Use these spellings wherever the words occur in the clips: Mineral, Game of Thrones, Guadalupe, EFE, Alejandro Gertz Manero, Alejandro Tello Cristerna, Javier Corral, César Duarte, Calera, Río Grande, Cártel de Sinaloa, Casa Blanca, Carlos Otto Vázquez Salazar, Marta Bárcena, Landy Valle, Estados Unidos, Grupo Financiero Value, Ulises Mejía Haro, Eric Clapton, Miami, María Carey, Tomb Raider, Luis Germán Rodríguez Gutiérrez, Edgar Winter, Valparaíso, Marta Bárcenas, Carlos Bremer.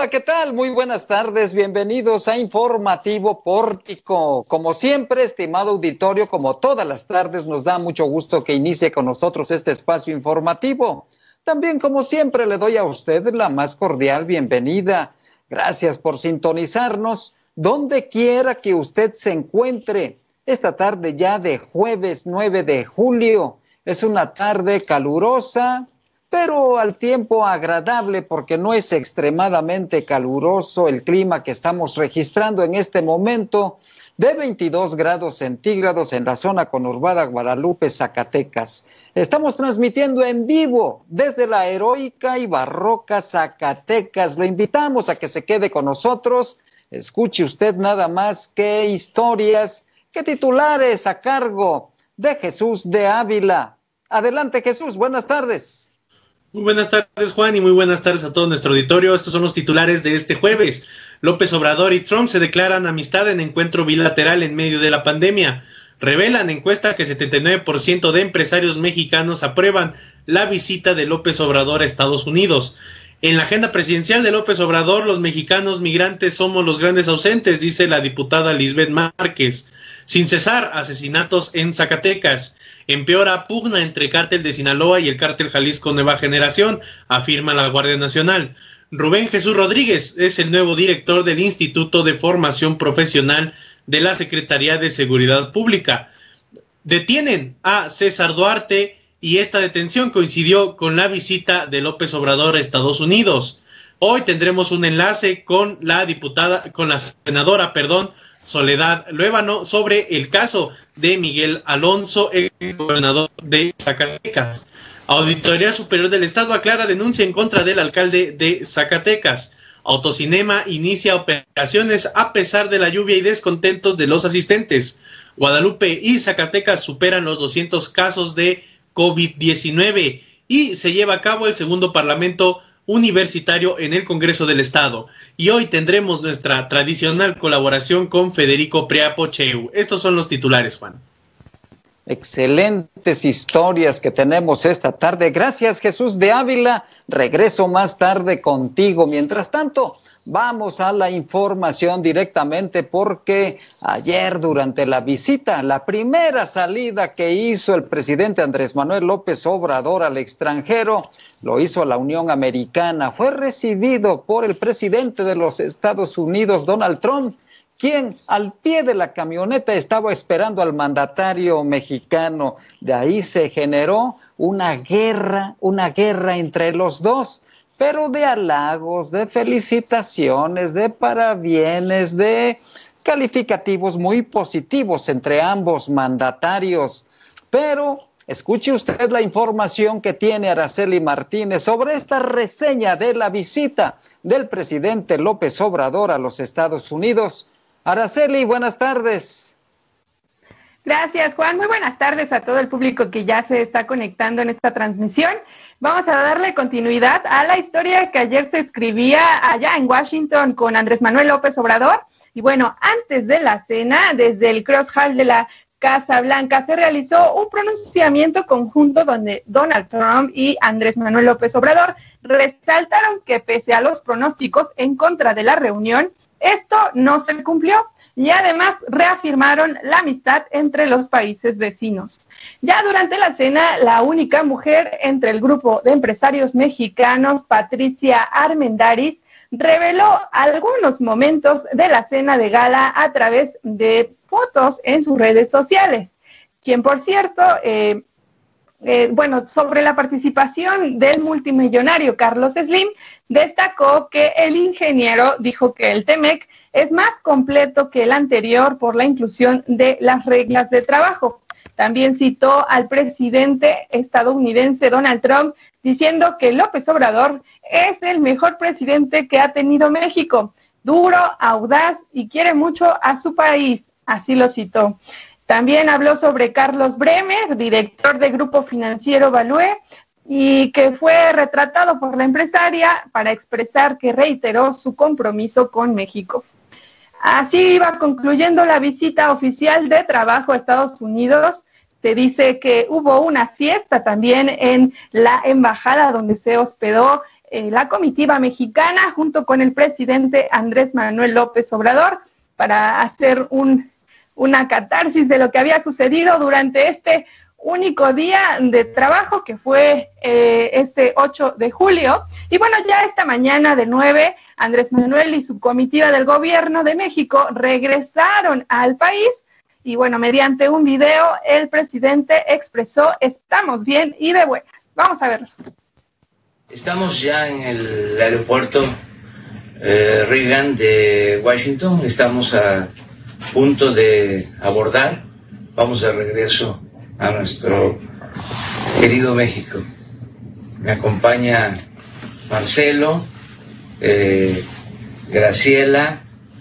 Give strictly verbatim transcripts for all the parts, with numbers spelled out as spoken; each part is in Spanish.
Hola, ¿qué tal? Muy buenas tardes, bienvenidos a Informativo Pórtico. Como siempre, estimado auditorio, como todas las tardes, nos da mucho gusto que inicie con nosotros este espacio informativo. También, como siempre, le doy a usted la más cordial bienvenida. Gracias por sintonizarnos, donde quiera que usted se encuentre. Esta tarde ya de jueves nueve de julio, es una tarde calurosa, pero al tiempo agradable, porque no es extremadamente caluroso el clima que estamos registrando en este momento, de veintidós grados centígrados en la zona conurbada Guadalupe, Zacatecas. Estamos transmitiendo en vivo desde la heroica y barroca Zacatecas. Lo invitamos a que se quede con nosotros. Escuche usted nada más que historias, que titulares a cargo de Jesús de Ávila. Adelante, Jesús, buenas tardes. Muy buenas tardes, Juan, y muy buenas tardes a todo nuestro auditorio. Estos son los titulares de este jueves. López Obrador y Trump se declaran amistad en encuentro bilateral en medio de la pandemia. Revelan encuesta que setenta y nueve por ciento de empresarios mexicanos aprueban la visita de López Obrador a Estados Unidos. En la agenda presidencial de López Obrador, los mexicanos migrantes somos los grandes ausentes, dice la diputada Lisbeth Márquez. Sin cesar, asesinatos en Zacatecas. Empeora pugna entre Cártel de Sinaloa y el Cártel Jalisco Nueva Generación, afirma la Guardia Nacional. Rubén Jesús Rodríguez es el nuevo director del Instituto de Formación Profesional de la Secretaría de Seguridad Pública. Detienen a César Duarte y esta detención coincidió con la visita de López Obrador a Estados Unidos. Hoy tendremos un enlace con la diputada, con la senadora, perdón, Soledad Luévano sobre el caso de Miguel Alonso, ex gobernador de Zacatecas. Auditoría Superior del Estado aclara denuncia en contra del alcalde de Zacatecas. Autocinema inicia operaciones a pesar de la lluvia y descontentos de los asistentes. Guadalupe y Zacatecas superan los doscientos casos de COVID diecinueve y se lleva a cabo el segundo parlamento universitario en el Congreso del Estado. Y hoy tendremos nuestra tradicional colaboración con Federico Priapocheu. Estos son los titulares, Juan. Excelentes historias que tenemos esta tarde. Gracias, Jesús de Ávila. Regreso más tarde contigo. Mientras tanto, vamos a la información directamente, porque ayer durante la visita, la primera salida que hizo el presidente Andrés Manuel López Obrador al extranjero, lo hizo a la Unión Americana. Fue recibido por el presidente de los Estados Unidos, Donald Trump, quien al pie de la camioneta estaba esperando al mandatario mexicano. De ahí se generó una guerra, una guerra entre los dos, pero de halagos, de felicitaciones, de parabienes, de calificativos muy positivos entre ambos mandatarios. Pero escuche usted la información que tiene Araceli Martínez sobre esta reseña de la visita del presidente López Obrador a los Estados Unidos. Araceli, buenas tardes. Gracias, Juan. Muy buenas tardes a todo el público que ya se está conectando en esta transmisión. Vamos a darle continuidad a la historia que ayer se escribía allá en Washington con Andrés Manuel López Obrador. Y bueno, antes de la cena, desde el Cross Hall de la Casa Blanca se realizó un pronunciamiento conjunto donde Donald Trump y Andrés Manuel López Obrador resaltaron que pese a los pronósticos en contra de la reunión, esto no se cumplió y además reafirmaron la amistad entre los países vecinos. Ya durante la cena, la única mujer entre el grupo de empresarios mexicanos, Patricia Armendáriz, reveló algunos momentos de la cena de gala a través de fotos en sus redes sociales, quien por cierto, eh, Eh, bueno, sobre la participación del multimillonario Carlos Slim, destacó que el ingeniero dijo que el T-MEC es más completo que el anterior por la inclusión de las reglas de trabajo. También citó al presidente estadounidense Donald Trump diciendo que López Obrador es el mejor presidente que ha tenido México, duro, audaz y quiere mucho a su país, así lo citó. También habló sobre Carlos Bremer, director del Grupo Financiero Value, y que fue retratado por la empresaria para expresar que reiteró su compromiso con México. Así iba concluyendo la visita oficial de trabajo a Estados Unidos. Se dice que hubo una fiesta también en la embajada donde se hospedó eh, la comitiva mexicana junto con el presidente Andrés Manuel López Obrador para hacer un, una catarsis de lo que había sucedido durante este único día de trabajo que fue eh, este ocho de julio. Y bueno, ya esta mañana de nueve, Andrés Manuel y su comitiva del gobierno de México regresaron al país. Y bueno, mediante un video, el presidente expresó: estamos bien y de buenas. Vamos a verlo. Estamos ya en el aeropuerto eh, Reagan de Washington. Estamos a punto de abordar. Vamos de regreso a nuestro querido México. Me acompaña Marcelo, eh, Graciela,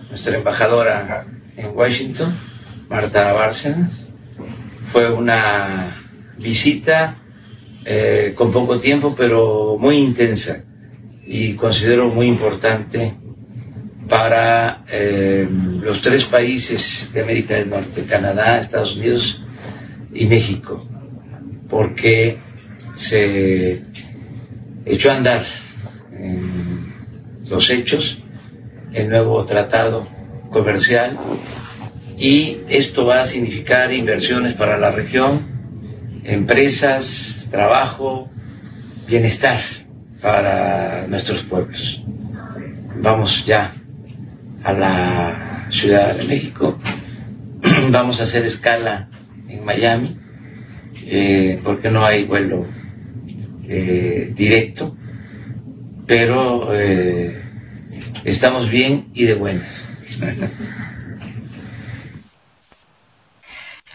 nuestra embajadora en Washington, Marta Bárcenas. Fue una visita eh, con poco tiempo, pero muy intensa y considero muy importante para eh, los tres países de América del Norte, Canadá, Estados Unidos y México, porque se echó a andar en los hechos el nuevo tratado comercial. Y esto va a significar inversiones para la región, empresas, trabajo, bienestar para nuestros pueblos. Vamos ya a la Ciudad de México, vamos a hacer escala en Miami, eh, porque no hay vuelo eh, directo, pero eh, estamos bien y de buenas.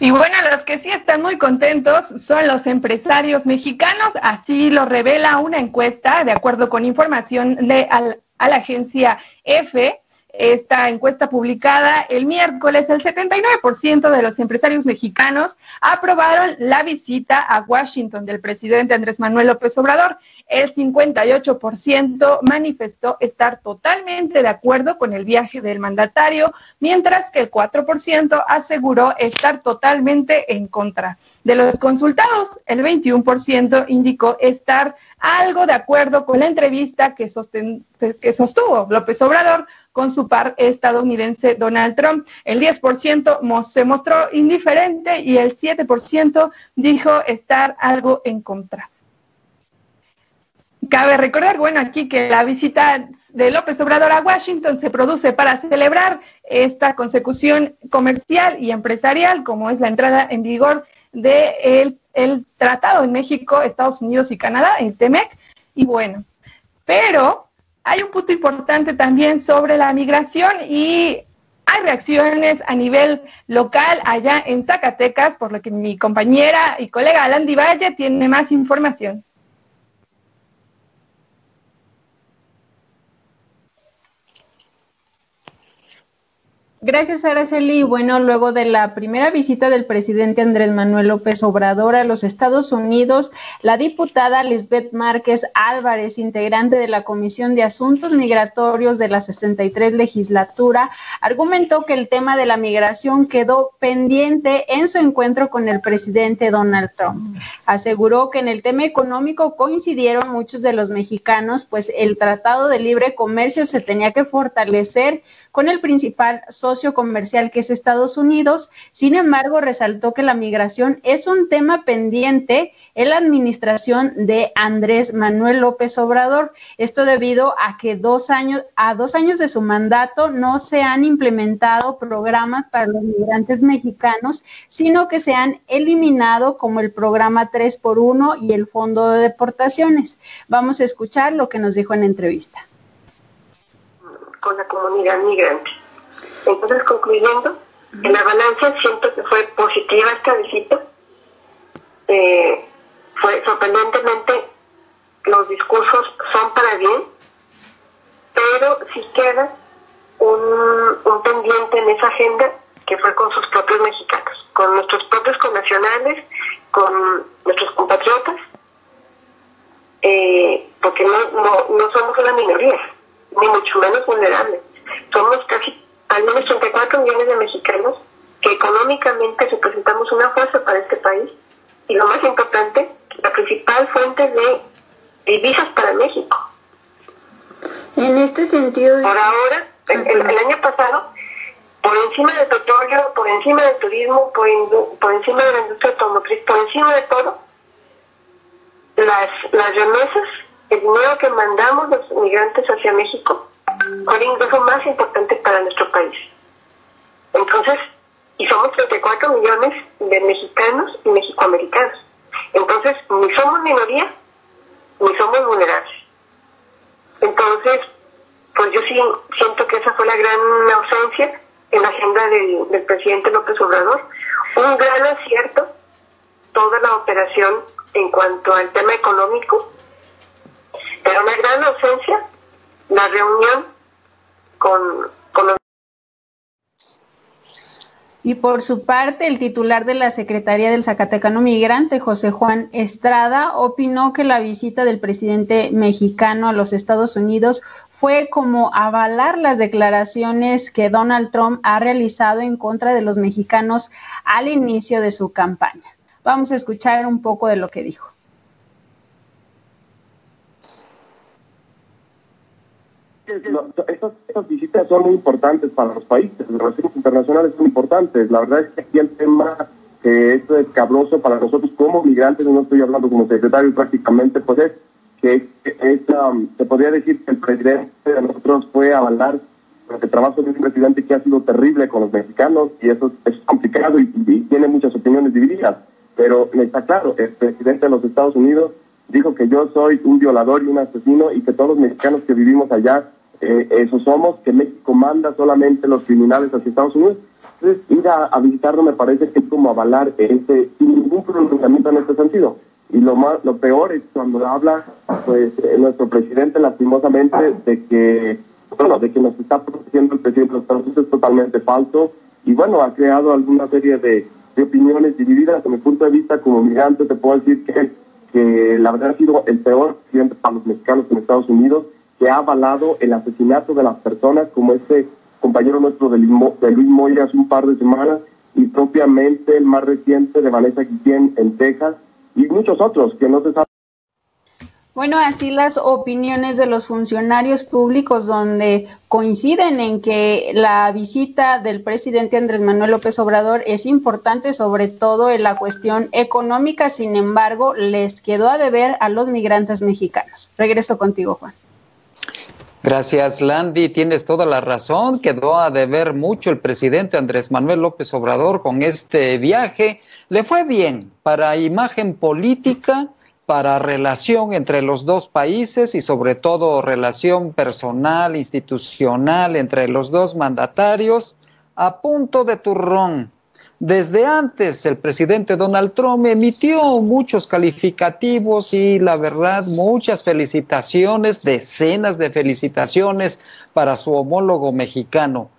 Y bueno, los que sí están muy contentos son los empresarios mexicanos, así lo revela una encuesta, de acuerdo con información de al, a la agencia EFE. Esta encuesta publicada el miércoles, el setenta y nueve por ciento de los empresarios mexicanos aprobaron la visita a Washington del presidente Andrés Manuel López Obrador. El cincuenta y ocho por ciento manifestó estar totalmente de acuerdo con el viaje del mandatario, mientras que el cuatro por ciento aseguró estar totalmente en contra. De los consultados, el veintiuno por ciento indicó estar algo de acuerdo con la entrevista que, sosten- que sostuvo López Obrador con su par estadounidense Donald Trump. El diez por ciento se mostró indiferente y el siete por ciento dijo estar algo en contra. Cabe recordar, bueno, aquí que la visita de López Obrador a Washington se produce para celebrar esta consecución comercial y empresarial, como es la entrada en vigor del el tratado en México, Estados Unidos y Canadá, el T-MEC. Y bueno, pero hay un punto importante también sobre la migración y hay reacciones a nivel local allá en Zacatecas, por lo que mi compañera y colega Landy Valle tiene más información. Gracias, Araceli. Bueno, luego de la primera visita del presidente Andrés Manuel López Obrador a los Estados Unidos, la diputada Lisbeth Márquez Álvarez, integrante de la Comisión de Asuntos Migratorios de la sesenta y tres legislatura, argumentó que el tema de la migración quedó pendiente en su encuentro con el presidente Donald Trump. Aseguró que en el tema económico coincidieron muchos de los mexicanos, pues el Tratado de Libre Comercio se tenía que fortalecer con el principal socio comercial que es Estados Unidos. Sin embargo, resaltó que la migración es un tema pendiente en la administración de Andrés Manuel López Obrador. Esto debido a que dos años, a dos años de su mandato no se han implementado programas para los migrantes mexicanos, sino que se han eliminado, como el programa tres por uno y el fondo de deportaciones. Vamos a escuchar lo que nos dijo en entrevista. Con la comunidad migrante. Entonces, concluyendo, en la balanza siento que fue positiva esta visita. Eh, fue sorprendentemente, los discursos son para bien, pero sí queda un, un pendiente en esa agenda que fue con sus propios mexicanos, con nuestros propios connacionales, con nuestros compatriotas, eh, porque no, no, no somos una minoría, ni mucho menos vulnerables. Somos casi al menos treinta y cuatro millones de mexicanos que económicamente representamos una fuerza para este país, y lo más importante, la principal fuente de divisas para México. En este sentido... Por ahora, el, el, el año pasado, por encima del petróleo, por encima del turismo, por, indu- por encima de la industria automotriz, por encima de todo, las, las remesas, el dinero que mandamos los migrantes hacia México, fue el ingreso más importante para nuestro país. Entonces, y somos treinta y cuatro millones de mexicanos y mexicoamericanos. Entonces, ni somos minoría, ni somos vulnerables. Entonces, pues yo sí siento que esa fue la gran ausencia en la agenda del, del presidente López Obrador. Un gran acierto, toda la operación en cuanto al tema económico, pero una gran ausencia, la reunión con, con los... Y por su parte, el titular de la Secretaría del Zacatecano Migrante, José Juan Estrada, opinó que la visita del presidente mexicano a los Estados Unidos fue como avalar las declaraciones que Donald Trump ha realizado en contra de los mexicanos al inicio de su campaña. Vamos a escuchar un poco de lo que dijo. No, estas, estas visitas son muy importantes para los países, las relaciones internacionales son importantes. La verdad es que aquí el tema que esto es cabroso para nosotros como migrantes, no estoy hablando como secretario prácticamente, pues es que es, um, se podría decir que el presidente de nosotros fue avalar el trabajo de un presidente que ha sido terrible con los mexicanos, y eso es, es complicado y, y tiene muchas opiniones divididas, pero está claro, el presidente de los Estados Unidos dijo que yo soy un violador y un asesino, y que todos los mexicanos que vivimos allá, eh, eso somos, que México manda solamente los criminales hacia Estados Unidos. Entonces, ir a, a visitarlo me parece que es como avalar ese, sin ningún pronunciamiento en este sentido. Y lo más, lo peor es cuando habla pues eh, nuestro presidente, lastimosamente, de que bueno, de que nos está protegiendo el presidente de los Estados Unidos, es totalmente falso. Y bueno, ha creado alguna serie de, de opiniones divididas. Desde mi punto de vista como migrante, te puedo decir que que la verdad ha sido el peor presidente para los mexicanos en Estados Unidos, que ha avalado el asesinato de las personas, como ese compañero nuestro de Luis Moya hace un par de semanas, y propiamente el más reciente de Vanessa Guillén en Texas, y muchos otros que no se saben. Bueno, así las opiniones de los funcionarios públicos, donde coinciden en que la visita del presidente Andrés Manuel López Obrador es importante, sobre todo en la cuestión económica. Sin embargo, les quedó a deber a los migrantes mexicanos. Regreso contigo, Juan. Gracias, Landy. Tienes toda la razón. Quedó a deber mucho el presidente Andrés Manuel López Obrador con este viaje. Le fue bien para imagen política, para relación entre los dos países y sobre todo relación personal, institucional entre los dos mandatarios, a punto de turrón. Desde antes el presidente Donald Trump emitió muchos calificativos y la verdad muchas felicitaciones, decenas de felicitaciones para su homólogo mexicano.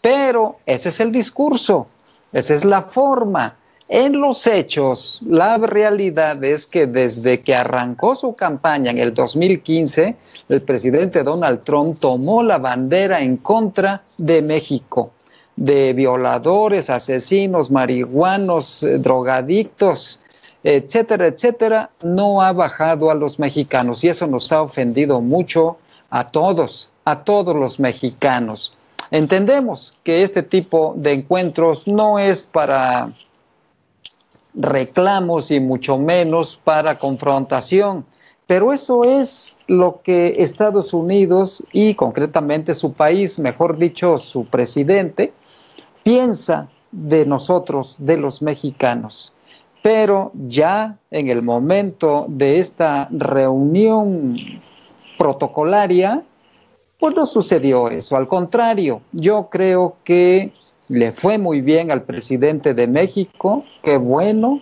Pero ese es el discurso, esa es la forma. En los hechos, la realidad es que desde que arrancó su campaña en el dos mil quince, el presidente Donald Trump tomó la bandera en contra de México, de violadores, asesinos, marihuanos, drogadictos, etcétera, etcétera. No ha bajado a los mexicanos y eso nos ha ofendido mucho a todos, a todos los mexicanos. Entendemos que este tipo de encuentros no es para reclamos y mucho menos para confrontación, pero eso es lo que Estados Unidos y concretamente su país, mejor dicho su presidente, piensa de nosotros, de los mexicanos. Pero ya en el momento de esta reunión protocolaria, pues no sucedió eso. Al contrario, yo creo que le fue muy bien al presidente de México, qué bueno,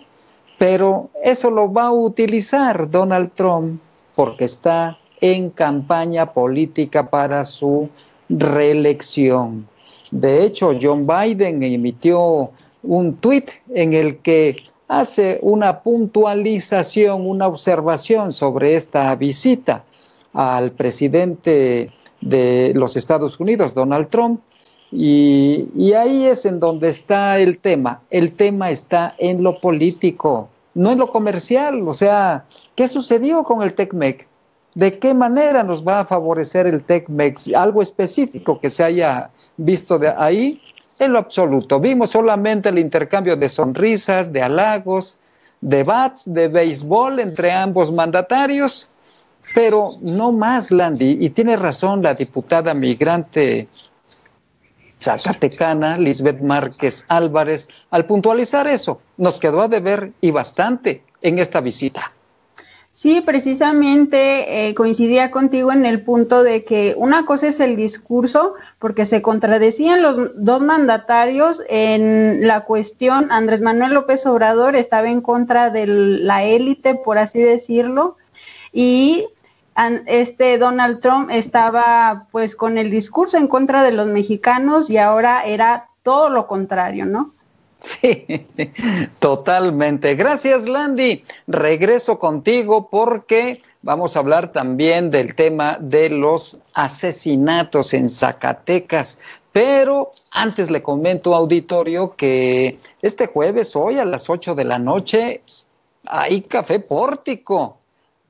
pero eso lo va a utilizar Donald Trump porque está en campaña política para su reelección. De hecho, John Biden emitió un tuit en el que hace una puntualización, una observación sobre esta visita al presidente de los Estados Unidos, Donald Trump. Y, y ahí es en donde está el tema. El tema está en lo político, no en lo comercial. O sea, ¿qué sucedió con el T-MEC? ¿De qué manera nos va a favorecer el T-MEC? ¿Algo específico que se haya visto de ahí? En lo absoluto. Vimos solamente el intercambio de sonrisas, de halagos, de bats, de béisbol entre ambos mandatarios, pero no más, Landy. Y tiene razón la diputada migrante zacatecana, Lisbeth Márquez Álvarez, al puntualizar eso. Nos quedó a deber y bastante en esta visita. Sí, precisamente eh, coincidía contigo en el punto de que una cosa es el discurso, porque se contradecían los dos mandatarios en la cuestión. Andrés Manuel López Obrador estaba en contra de la élite, por así decirlo, y este Donald Trump estaba pues con el discurso en contra de los mexicanos, y ahora era todo lo contrario, ¿no? Sí, totalmente. Gracias, Landy. Regreso contigo porque vamos a hablar también del tema de los asesinatos en Zacatecas. Pero antes le comento, auditorio, que este jueves, hoy a las ocho de la noche, hay Café Pórtico.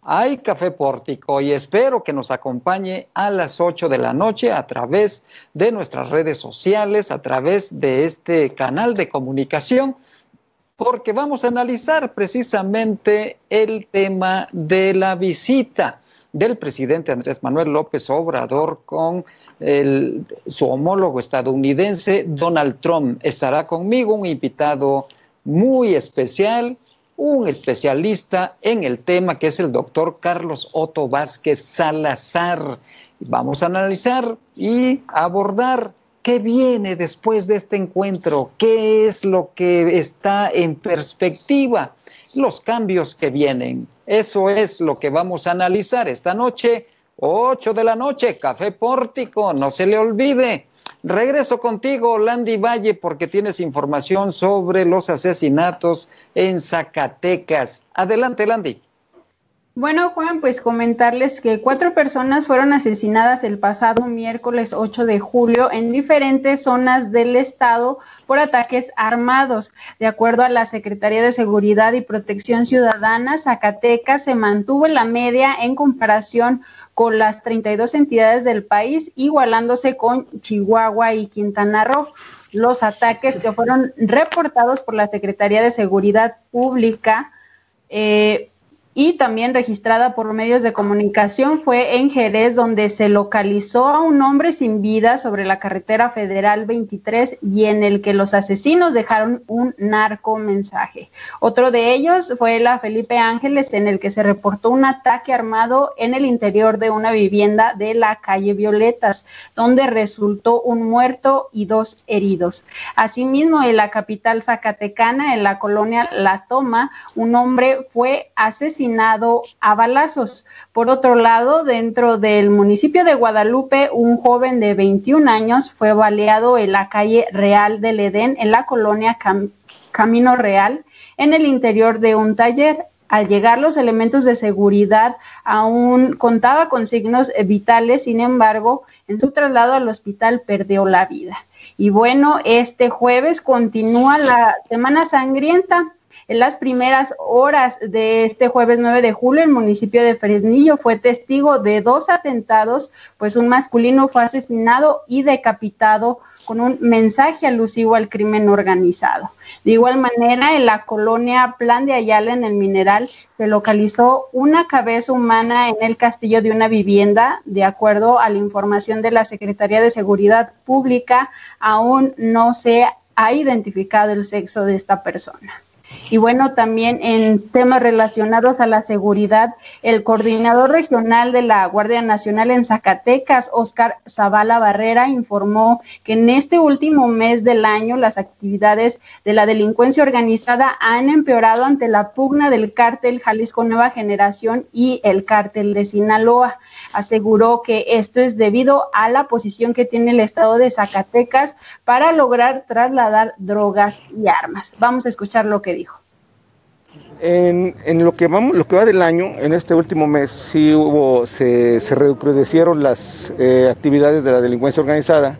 Hay Café Pórtico y espero que nos acompañe a las ocho de la noche a través de nuestras redes sociales, a través de este canal de comunicación, porque vamos a analizar precisamente el tema de la visita del presidente Andrés Manuel López Obrador con el, su homólogo estadounidense Donald Trump. Estará conmigo un invitado muy especial, un especialista en el tema, que es el doctor Carlos Otto Vázquez Salazar. Vamos a analizar y abordar qué viene después de este encuentro, qué es lo que está en perspectiva, los cambios que vienen. Eso es lo que vamos a analizar esta noche, ocho de la noche, Café Pórtico, no se le olvide. Regreso contigo, Landy Valle, porque tienes información sobre los asesinatos en Zacatecas. Adelante, Landy. Bueno, Juan, pues comentarles que cuatro personas fueron asesinadas el pasado miércoles ocho de julio en diferentes zonas del estado por ataques armados. De acuerdo a la Secretaría de Seguridad y Protección Ciudadana, Zacatecas se mantuvo en la media en comparación con las treinta y dos entidades del país, igualándose con Chihuahua y Quintana Roo. Los ataques que fueron reportados por la Secretaría de Seguridad Pública eh, y también registrada por medios de comunicación fue en Jerez, donde se localizó a un hombre sin vida sobre la carretera federal veintitrés y en el que los asesinos dejaron un narco mensaje. Otro de ellos fue la Felipe Ángeles, en el que se reportó un ataque armado en el interior de una vivienda de la calle Violetas, donde resultó un muerto y dos heridos. Asimismo, en la capital zacatecana, en la colonia La Toma, un hombre fue asesinado a balazos. Por otro lado, dentro del municipio de Guadalupe, un joven de veintiún años fue baleado en la calle Real del Edén, en la colonia Cam- Camino Real, en el interior de un taller. Al llegar los elementos de seguridad, aún contaba con signos vitales, sin embargo, en su traslado al hospital perdió la vida. Y bueno, este jueves continúa la Semana Sangrienta. En las primeras horas de este jueves nueve de julio, el municipio de Fresnillo fue testigo de dos atentados, pues un masculino fue asesinado y decapitado con un mensaje alusivo al crimen organizado. De igual manera, en la colonia Plan de Ayala, en el Mineral, se localizó una cabeza humana en el castillo de una vivienda. De acuerdo a la información de la Secretaría de Seguridad Pública, aún no se ha identificado el sexo de esta persona. Y bueno, también en temas relacionados a la seguridad, el coordinador regional de la Guardia Nacional en Zacatecas, Óscar Zavala Barrera, informó que en este último mes del año las actividades de la delincuencia organizada han empeorado ante la pugna del Cártel Jalisco Nueva Generación y el Cártel de Sinaloa. Aseguró que esto es debido a la posición que tiene el estado de Zacatecas para lograr trasladar drogas y armas. Vamos a escuchar lo que dice. En, en lo que vamos, lo que va del año, en este último mes sí hubo, se, se recrudecieron las eh, actividades de la delincuencia organizada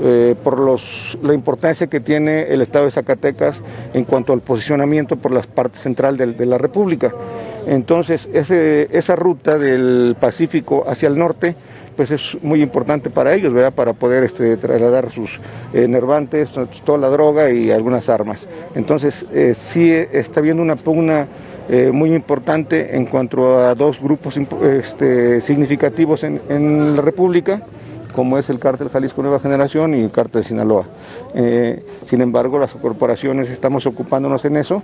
eh, por los, la importancia que tiene el estado de Zacatecas en cuanto al posicionamiento por la parte central de, de la República. Entonces, ese, esa ruta del Pacífico hacia el norte, pues es muy importante para ellos, ¿verdad? Para poder este, trasladar sus eh, nervantes, toda la droga y algunas armas. Entonces, eh, sí está habiendo una pugna eh, muy importante en cuanto a dos grupos este, significativos en, en la República, como es el Cártel Jalisco Nueva Generación y el Cártel de Sinaloa. Eh, sin embargo, las corporaciones estamos ocupándonos en eso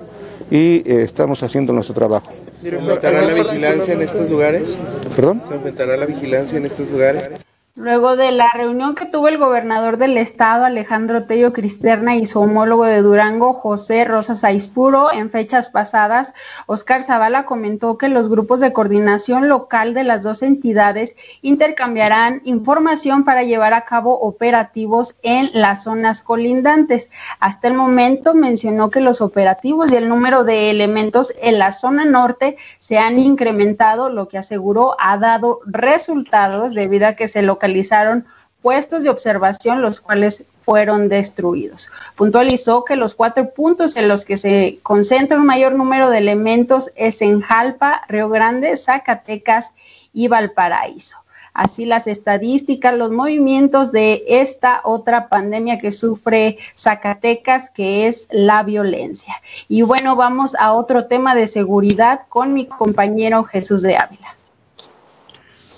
y eh, estamos haciendo nuestro trabajo. ¿Se aumentará la vigilancia en estos lugares? ¿Perdón? ¿Se aumentará la vigilancia en estos lugares? Luego de la reunión que tuvo el gobernador del estado, Alejandro Tello Cristerna, y su homólogo de Durango, José Rosas Aispuro, en fechas pasadas, Óscar Zavala comentó que los grupos de coordinación local de las dos entidades intercambiarán información para llevar a cabo operativos en las zonas colindantes. Hasta el momento mencionó que los operativos y el número de elementos en la zona norte se han incrementado, lo que aseguró ha dado resultados debido a que se localizaron localizaron puestos de observación, los cuales fueron destruidos. Puntualizó que los cuatro puntos en los que se concentra un mayor número de elementos es en Jalpa, Río Grande, Zacatecas y Valparaíso. Así las estadísticas, los movimientos de esta otra pandemia que sufre Zacatecas, que es la violencia. Y bueno, vamos a otro tema de seguridad con mi compañero Jesús de Ávila.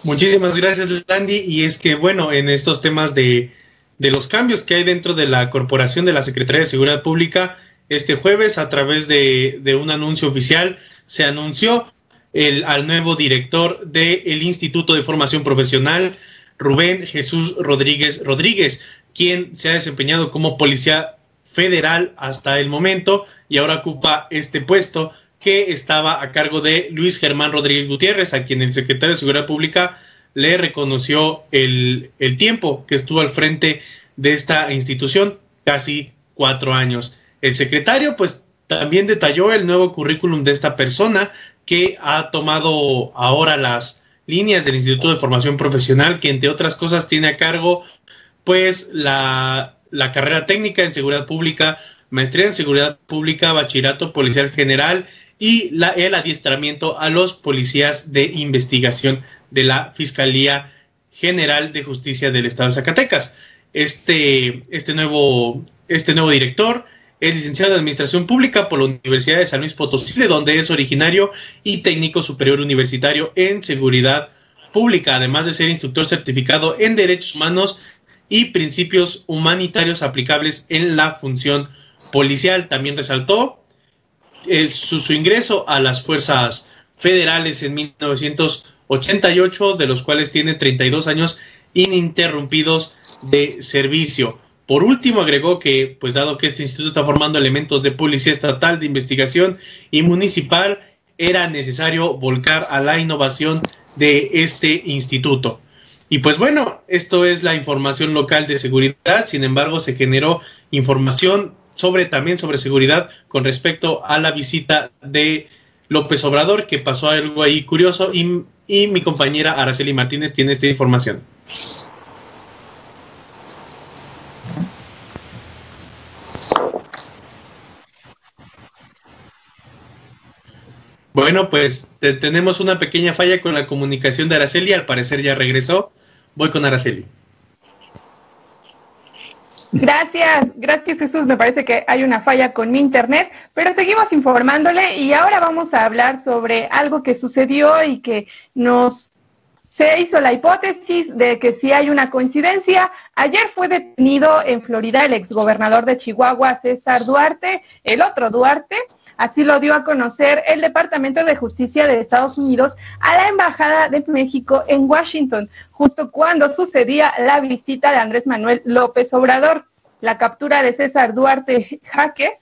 Muchísimas gracias, Landy, y es que bueno, en estos temas de, de los cambios que hay dentro de la Corporación de la Secretaría de Seguridad Pública, este jueves a través de, de un anuncio oficial se anunció el, al nuevo director del Instituto de Formación Profesional, Rubén Jesús Rodríguez Rodríguez, quien se ha desempeñado como policía federal hasta el momento y ahora ocupa este puesto que estaba a cargo de Luis Germán Rodríguez Gutiérrez, a quien el secretario de Seguridad Pública le reconoció el, el tiempo que estuvo al frente de esta institución, casi cuatro años. El secretario pues también detalló el nuevo currículum de esta persona que ha tomado ahora las líneas del Instituto de Formación Profesional, que entre otras cosas tiene a cargo pues la, la carrera técnica en Seguridad Pública, maestría en Seguridad Pública, bachillerato policial general, y la, el adiestramiento a los policías de investigación de la Fiscalía General de Justicia del Estado de Zacatecas. Este, este, nuevo, este nuevo director es licenciado en Administración Pública por la Universidad de San Luis Potosí, de donde es originario, y técnico superior universitario en Seguridad Pública, además de ser instructor certificado en Derechos Humanos y Principios Humanitarios aplicables en la función policial. También resaltó El, su, su ingreso a las fuerzas federales en mil novecientos ochenta y ocho, de los cuales tiene treinta y dos años ininterrumpidos de servicio. Por último, agregó que, pues dado que este instituto está formando elementos de policía estatal, de investigación y municipal, era necesario volcar a la innovación de este instituto. Y pues bueno, esto es la información local de seguridad. Sin embargo, se generó información sobre también sobre seguridad con respecto a la visita de López Obrador, que pasó algo ahí curioso, y, y mi compañera Araceli Martínez tiene esta información. Bueno, pues te, tenemos una pequeña falla con la comunicación de Araceli, al parecer ya regresó. Voy con Araceli. Gracias, gracias Jesús, me parece que hay una falla con mi internet, pero seguimos informándole y ahora vamos a hablar sobre algo que sucedió y que nos se hizo la hipótesis de que sí hay una coincidencia. Ayer fue detenido en Florida el exgobernador de Chihuahua, César Duarte, el otro Duarte. Así lo dio a conocer el Departamento de Justicia de Estados Unidos a la Embajada de México en Washington, justo cuando sucedía la visita de Andrés Manuel López Obrador. La captura de César Duarte Jaques,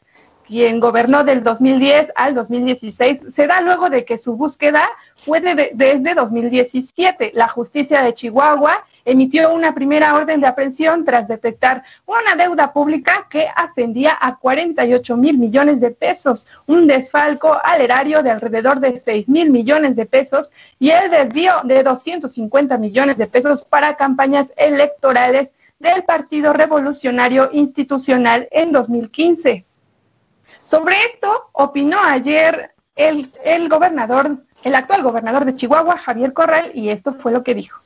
quien gobernó del dos mil diez al dos mil dieciséis, se da luego de que su búsqueda fue de, desde dos mil diecisiete. La justicia de Chihuahua emitió una primera orden de aprehensión tras detectar una deuda pública que ascendía a cuarenta y ocho mil millones de pesos, un desfalco al erario de alrededor de seis mil millones de pesos y el desvío de doscientos cincuenta millones de pesos para campañas electorales del Partido Revolucionario Institucional en dos mil quince. Sobre esto opinó ayer el, el gobernador el actual gobernador de Chihuahua, Javier Corral, y esto fue lo que dijo.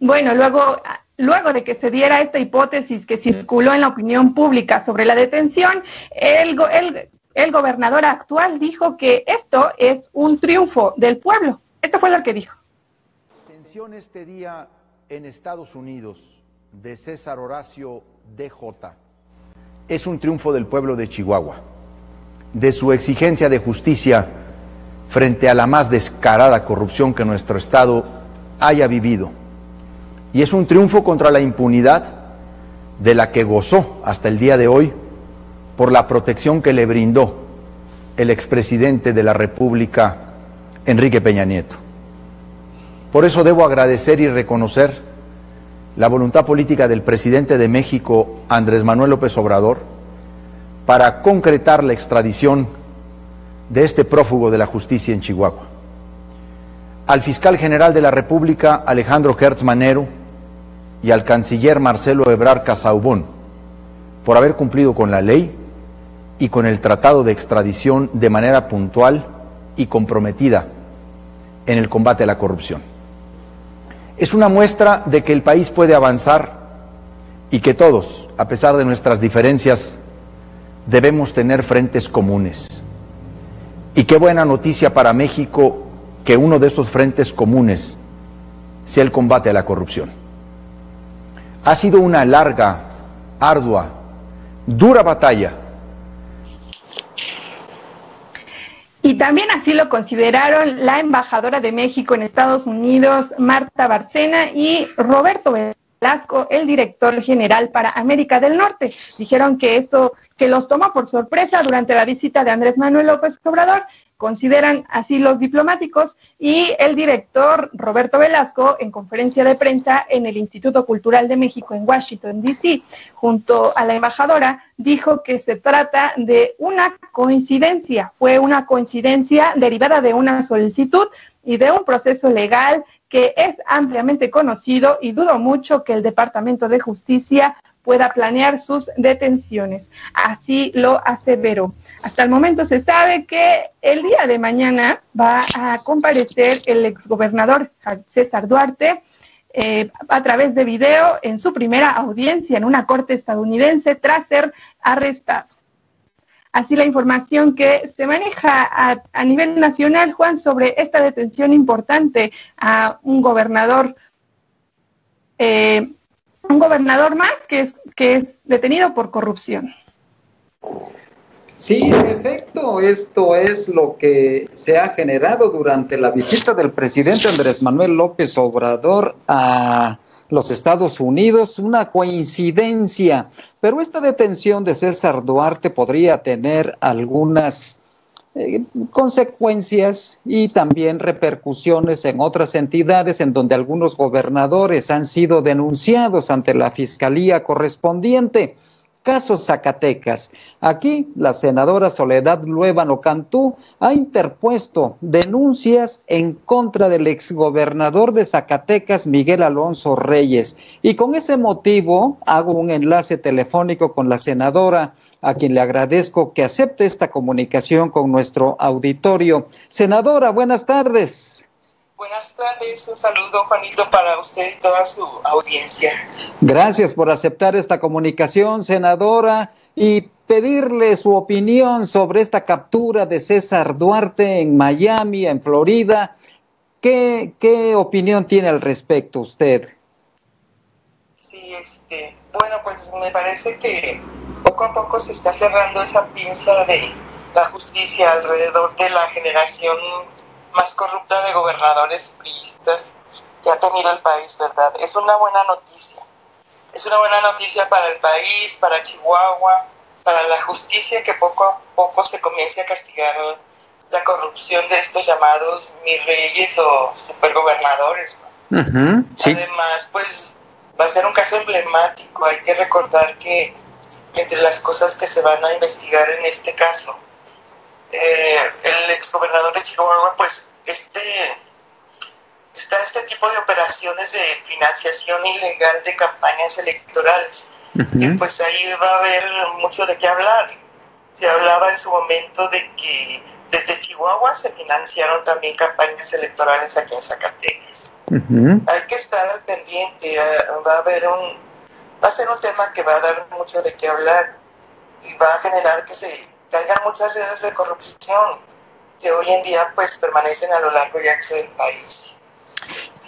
Bueno, luego, luego de que se diera esta hipótesis que circuló en la opinión pública sobre la detención, el, el, el gobernador actual dijo que esto es un triunfo del pueblo. Esto fue lo que dijo. Atención este día en Estados Unidos de César Horacio D J es un triunfo del pueblo de Chihuahua, de su exigencia de justicia frente a la más descarada corrupción que nuestro Estado haya vivido. Y es un triunfo contra la impunidad de la que gozó hasta el día de hoy por la protección que le brindó el expresidente de la República, Enrique Peña Nieto. Por eso debo agradecer y reconocer la voluntad política del presidente de México, Andrés Manuel López Obrador, para concretar la extradición de este prófugo de la justicia en Chihuahua. Al fiscal general de la República, Alejandro Gertz Manero, y al canciller Marcelo Ebrard Casaubon, por haber cumplido con la ley y con el tratado de extradición de manera puntual y comprometida en el combate a la corrupción. Es una muestra de que el país puede avanzar y que todos, a pesar de nuestras diferencias, debemos tener frentes comunes. Y qué buena noticia para México que uno de esos frentes comunes sea el combate a la corrupción. Ha sido una larga, ardua, dura batalla. Y también así lo consideraron la embajadora de México en Estados Unidos, Marta Bárcena, y Roberto Velasco, el director general para América del Norte. Dijeron que esto, que los tomó por sorpresa durante la visita de Andrés Manuel López Obrador, consideran así los diplomáticos, y el director Roberto Velasco en conferencia de prensa en el Instituto Cultural de México en Washington, D C, junto a la embajadora, dijo que se trata de una coincidencia, fue una coincidencia derivada de una solicitud y de un proceso legal que es ampliamente conocido y dudo mucho que el Departamento de Justicia pueda planear sus detenciones. Así lo aseveró. Hasta el momento se sabe que el día de mañana va a comparecer el exgobernador César Duarte eh, a través de video en su primera audiencia en una corte estadounidense tras ser arrestado. Así la información que se maneja a, a nivel nacional, Juan, sobre esta detención importante a un gobernador eh, un gobernador más que es, que es detenido por corrupción. Sí, en efecto, esto es lo que se ha generado durante la visita del presidente Andrés Manuel López Obrador a los Estados Unidos, una coincidencia. Pero esta detención de César Duarte podría tener algunas Eh, consecuencias y también repercusiones en otras entidades en donde algunos gobernadores han sido denunciados ante la fiscalía correspondiente. Caso Zacatecas. Aquí la senadora Soledad Luévano Cantú ha interpuesto denuncias en contra del exgobernador de Zacatecas, Miguel Alonso Reyes. Y con ese motivo hago un enlace telefónico con la senadora, a quien le agradezco que acepte esta comunicación con nuestro auditorio. Senadora, buenas tardes. Buenas tardes, un saludo, Juanito, para usted y toda su audiencia. Gracias por aceptar esta comunicación, senadora, y pedirle su opinión sobre esta captura de César Duarte en Miami, en Florida. ¿Qué, qué opinión tiene al respecto usted? Sí, este, bueno, pues me parece que poco a poco se está cerrando esa pinza de la justicia alrededor de la generación más corrupta de gobernadores priistas que ha tenido el país, ¿verdad? Es una buena noticia. Es una buena noticia para el país, para Chihuahua, para la justicia, que poco a poco se comience a castigar la corrupción de estos llamados mis reyes o supergobernadores, ¿no? Uh-huh, sí. Además, pues, va a ser un caso emblemático. Hay que recordar que entre las cosas que se van a investigar en este caso, Eh, el exgobernador de Chihuahua, pues este está este tipo de operaciones de financiación ilegal de campañas electorales. Uh-huh. Y pues ahí va a haber mucho de qué hablar. Se hablaba en su momento de que desde Chihuahua se financiaron también campañas electorales aquí en Zacatecas. Uh-huh. Hay que estar al pendiente, va a haber un, va a ser un tema que va a dar mucho de qué hablar y va a generar que se caigan muchas redes de corrupción que hoy en día pues permanecen a lo largo y ancho del país.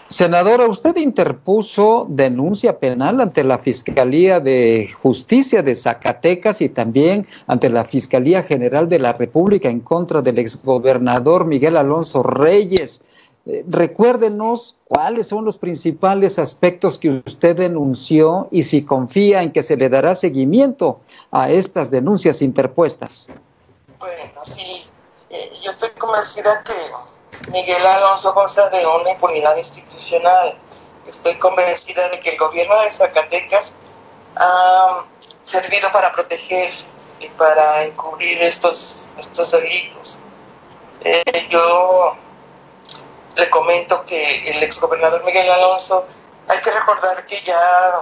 Senadora, usted interpuso denuncia penal ante la Fiscalía de Justicia de Zacatecas y también ante la Fiscalía General de la República en contra del exgobernador Miguel Alonso Reyes. Eh, recuérdenos cuáles son los principales aspectos que usted denunció y si confía en que se le dará seguimiento a estas denuncias interpuestas. Bueno, sí, eh, yo estoy convencida que Miguel Alonso goza de una impunidad institucional. Estoy convencida de que el gobierno de Zacatecas ha servido para proteger y para encubrir estos, estos delitos. Eh, yo le comento que el exgobernador Miguel Alonso, hay que recordar que ya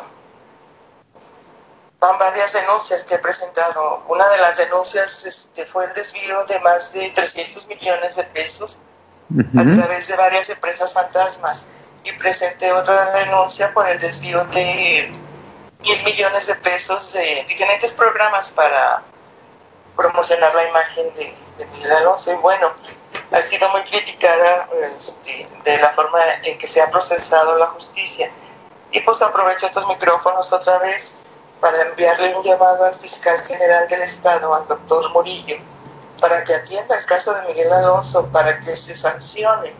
van varias denuncias que he presentado. Una de las denuncias este, fue el desvío de más de trescientos millones de pesos a través de varias empresas fantasmas, y presenté otra denuncia por el desvío de mil millones de pesos de diferentes programas para promocionar la imagen de, de Miguel Alonso. Y bueno, ha sido muy criticada este, de la forma en que se ha procesado la justicia, y pues aprovecho estos micrófonos otra vez para enviarle un llamado al fiscal general del Estado, al doctor Murillo, para que atienda el caso de Miguel Alonso, para que se sancione,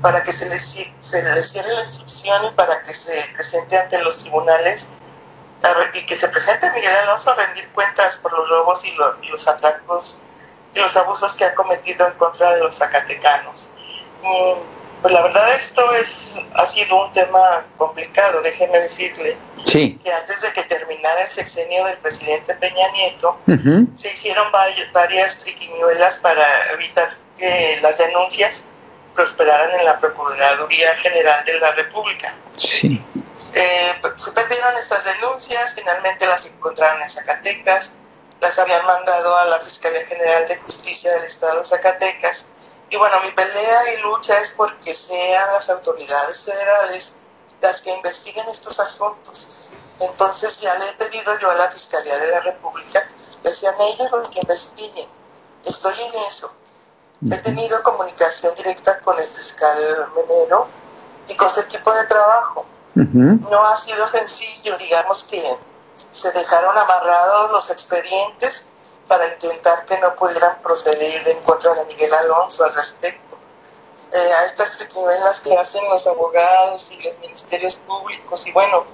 para que se le, se le cierre la instrucción y para que se presente ante los tribunales y que se presente Miguel Alonso a rendir cuentas por los robos y, lo, y los atracos y los abusos que ha cometido en contra de los zacatecanos. Y pues la verdad esto es ha sido un tema complicado, déjeme decirle, sí, que antes de que terminara el sexenio del presidente Peña Nieto, uh-huh, se hicieron varias triquiñuelas para evitar que las denuncias prosperaran en la Procuraduría General de la República. Sí. Eh, se perdieron estas denuncias, finalmente las encontraron en Zacatecas, las habían mandado a la Fiscalía General de Justicia del Estado de Zacatecas. Y bueno, mi pelea y lucha es porque sean las autoridades federales las que investiguen estos asuntos. Entonces ya le he pedido yo a la Fiscalía de la República que sean ellos los que investiguen. Estoy en eso. He tenido comunicación directa con el fiscal Manero y con su equipo de trabajo. Uh-huh. No ha sido sencillo, digamos que se dejaron amarrados los expedientes para intentar que no pudieran proceder en contra de Miguel Alonso al respecto. Eh, a estas triquiñuelas que hacen los abogados y los ministerios públicos, y bueno,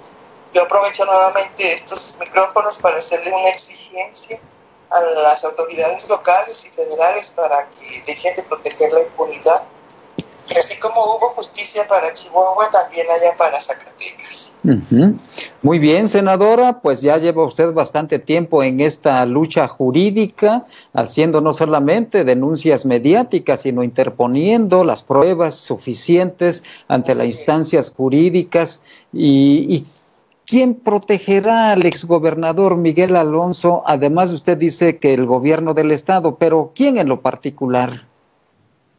yo aprovecho nuevamente estos micrófonos para hacerle una exigencia a las autoridades locales y federales para que dejen de proteger la impunidad. Y así como hubo justicia para Chihuahua, también haya para Zacatecas. Uh-huh. Muy bien, senadora, pues ya lleva usted bastante tiempo en esta lucha jurídica, haciendo no solamente denuncias mediáticas, sino interponiendo las pruebas suficientes ante, sí, las instancias jurídicas. Y, y ¿quién protegerá al exgobernador Miguel Alonso? Además, usted dice que el gobierno del Estado, pero ¿quién en lo particular?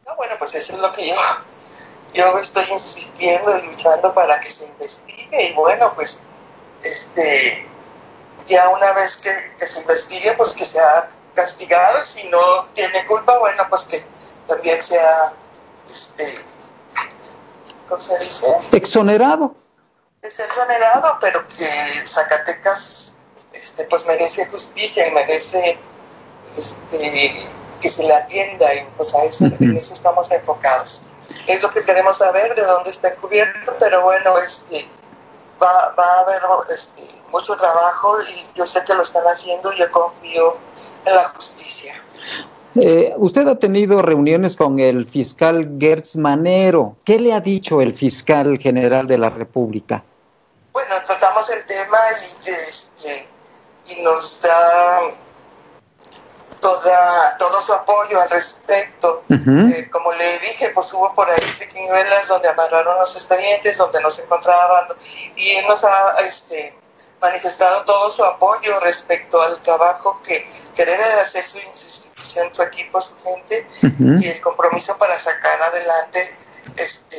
No, bueno, pues eso es lo que yo, yo estoy insistiendo y luchando para que se investigue. Y bueno, pues este ya una vez que, que se investigue, pues que sea castigado. Si no tiene culpa, bueno, pues que también sea, este, ¿cómo se dice? Exonerado. Es exonerado, pero que Zacatecas este, pues merece justicia y merece... este que se le atienda, y pues a eso, uh-huh, en eso estamos enfocados. Es lo que queremos saber, de dónde está encubierto, pero bueno, este va, va a haber este, mucho trabajo, y yo sé que lo están haciendo, y yo confío en la justicia. Eh, usted ha tenido reuniones con el fiscal Gertz Manero. ¿Qué le ha dicho el fiscal general de la República? Bueno, tratamos el tema y, este, y nos da... Toda, todo su apoyo al respecto. Uh-huh. Eh, como le dije, pues hubo por ahí triquiñuelas donde amarraron los expedientes, donde nos encontraban, y él nos ha este, manifestado todo su apoyo respecto al trabajo que, que debe de hacer su institución, su equipo, su gente, uh-huh. y el compromiso para sacar adelante este,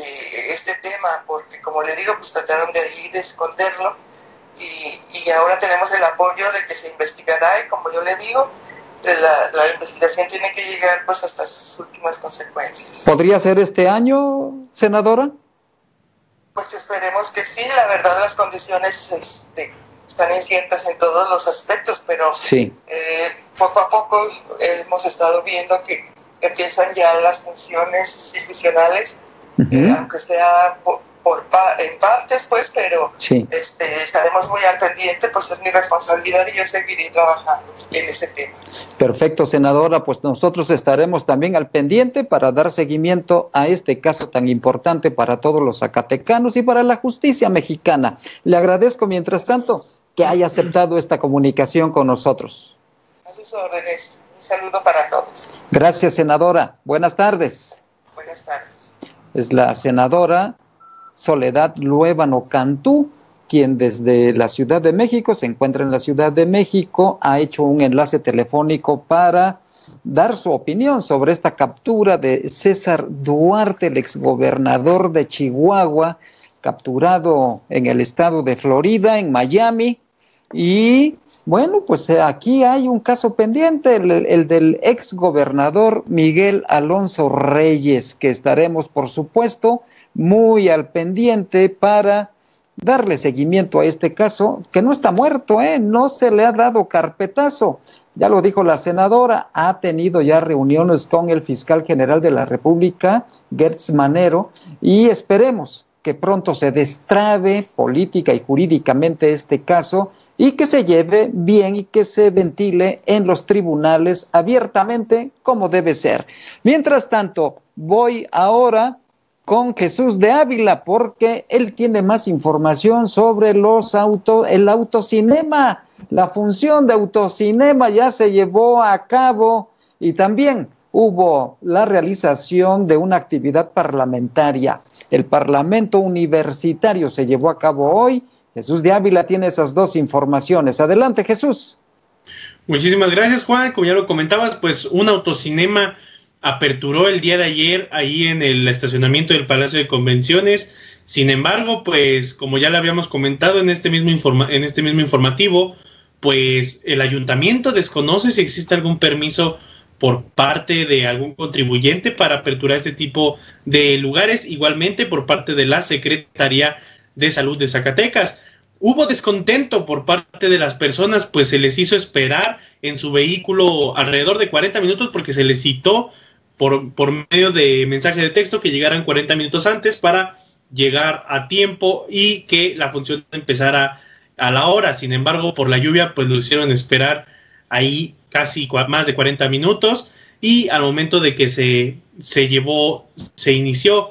este tema, porque como le digo, pues trataron de ahí de esconderlo, y, y ahora tenemos el apoyo de que se investigará, y como yo le digo, la, la investigación tiene que llegar pues hasta sus últimas consecuencias. ¿Podría ser este año, senadora? Pues esperemos que sí, la verdad las condiciones este, están inciertas en todos los aspectos, pero sí. eh, poco a poco hemos estado viendo que empiezan ya las funciones institucionales, uh-huh. eh, aunque sea por, por pa en partes, pues, pero sí. este, estaremos muy al pendiente, pues es mi responsabilidad y yo seguiré trabajando en ese tema. Perfecto, senadora, pues nosotros estaremos también al pendiente para dar seguimiento a este caso tan importante para todos los zacatecanos y para la justicia mexicana. Le agradezco, mientras tanto, que haya aceptado esta comunicación con nosotros. A sus órdenes. Un saludo para todos. Gracias, senadora. Buenas tardes. Buenas tardes. Es la senadora Soledad Luévano Cantú, quien desde la Ciudad de México, se encuentra en la Ciudad de México, ha hecho un enlace telefónico para dar su opinión sobre esta captura de César Duarte, el exgobernador de Chihuahua, capturado en el estado de Florida, en Miami. Y bueno, pues aquí hay un caso pendiente, el, el del exgobernador Miguel Alonso Reyes, que estaremos, por supuesto, muy al pendiente para darle seguimiento a este caso, que no está muerto, ¿eh? No se le ha dado carpetazo. Ya lo dijo la senadora, ha tenido ya reuniones con el fiscal general de la República, Gertz Manero, y esperemos que pronto se destrabe política y jurídicamente este caso y que se lleve bien y que se ventile en los tribunales abiertamente como debe ser. Mientras tanto, voy ahora con Jesús de Ávila porque él tiene más información sobre los auto, el autocinema. La función de autocinema ya se llevó a cabo y también hubo la realización de una actividad parlamentaria. El Parlamento Universitario se llevó a cabo hoy. Jesús de Ávila tiene esas dos informaciones. Adelante, Jesús. Muchísimas gracias, Juan. Como ya lo comentabas, pues un autocinema aperturó el día de ayer ahí en el estacionamiento del Palacio de Convenciones. Sin embargo, pues como ya lo habíamos comentado en este mismo, informa en este mismo informativo, pues el ayuntamiento desconoce si existe algún permiso por parte de algún contribuyente para aperturar este tipo de lugares, igualmente por parte de la Secretaría de Salud de Zacatecas. Hubo descontento por parte de las personas, pues se les hizo esperar en su vehículo alrededor de cuarenta minutos porque se les citó por, por medio de mensaje de texto que llegaran cuarenta minutos antes para llegar a tiempo y que la función empezara a la hora. Sin embargo, por la lluvia, pues lo hicieron esperar ahí casi más de cuarenta minutos y al momento de que se, se llevó, se inició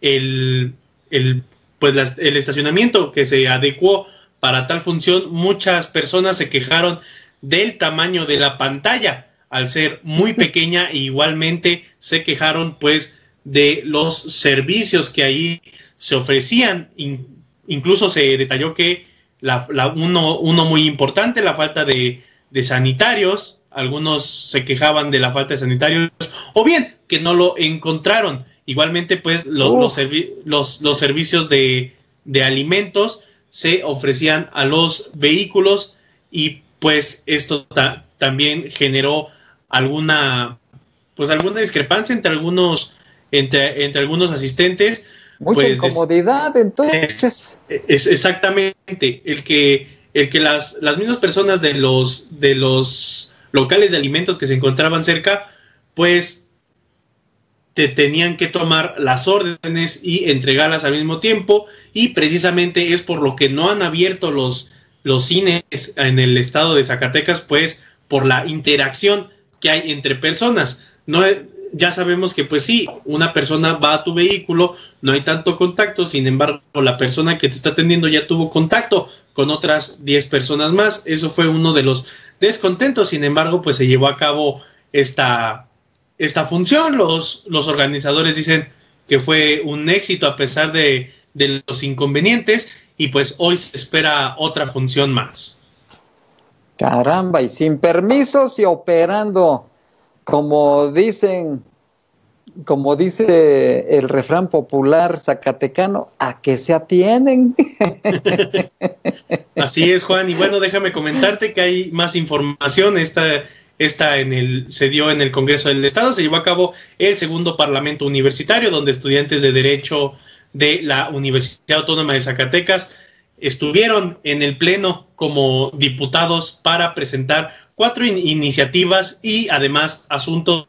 el, el, pues las, el estacionamiento que se adecuó para tal función, muchas personas se quejaron del tamaño de la pantalla al ser muy pequeña e igualmente se quejaron pues de los servicios que ahí se ofrecían. In, incluso se detalló que la, la uno, uno muy importante, la falta de de sanitarios, algunos se quejaban de la falta de sanitarios, o bien que no lo encontraron. Igualmente, pues, los, oh. los, servi los, los servicios de, de alimentos se ofrecían a los vehículos y, pues, esto ta también generó alguna, pues, alguna discrepancia entre algunos, entre, entre algunos asistentes. Mucha pues, incomodidad, entonces. Es, es exactamente, el que... el que las, las mismas personas de los, de los locales de alimentos que se encontraban cerca, pues te tenían que tomar las órdenes y entregarlas al mismo tiempo, y precisamente es por lo que no han abierto los, los cines en el estado de Zacatecas, pues por la interacción que hay entre personas. No, ya sabemos que pues sí, una persona va a tu vehículo, no hay tanto contacto, sin embargo la persona que te está atendiendo ya tuvo contacto con otras diez personas más. Eso fue uno de los descontentos. Sin embargo, pues se llevó a cabo esta, esta función. Los, los organizadores dicen que fue un éxito a pesar de, de los inconvenientes y pues hoy se espera otra función más. Caramba, y sin permisos y operando, como dicen, como dice el refrán popular zacatecano, ¿a qué se atienen? Así es, Juan, y bueno, déjame comentarte que hay más información. Esta, esta en el, se dio en el Congreso del Estado, se llevó a cabo el segundo Parlamento Universitario, donde estudiantes de Derecho de la Universidad Autónoma de Zacatecas estuvieron en el pleno como diputados para presentar cuatro in- iniciativas y además asuntos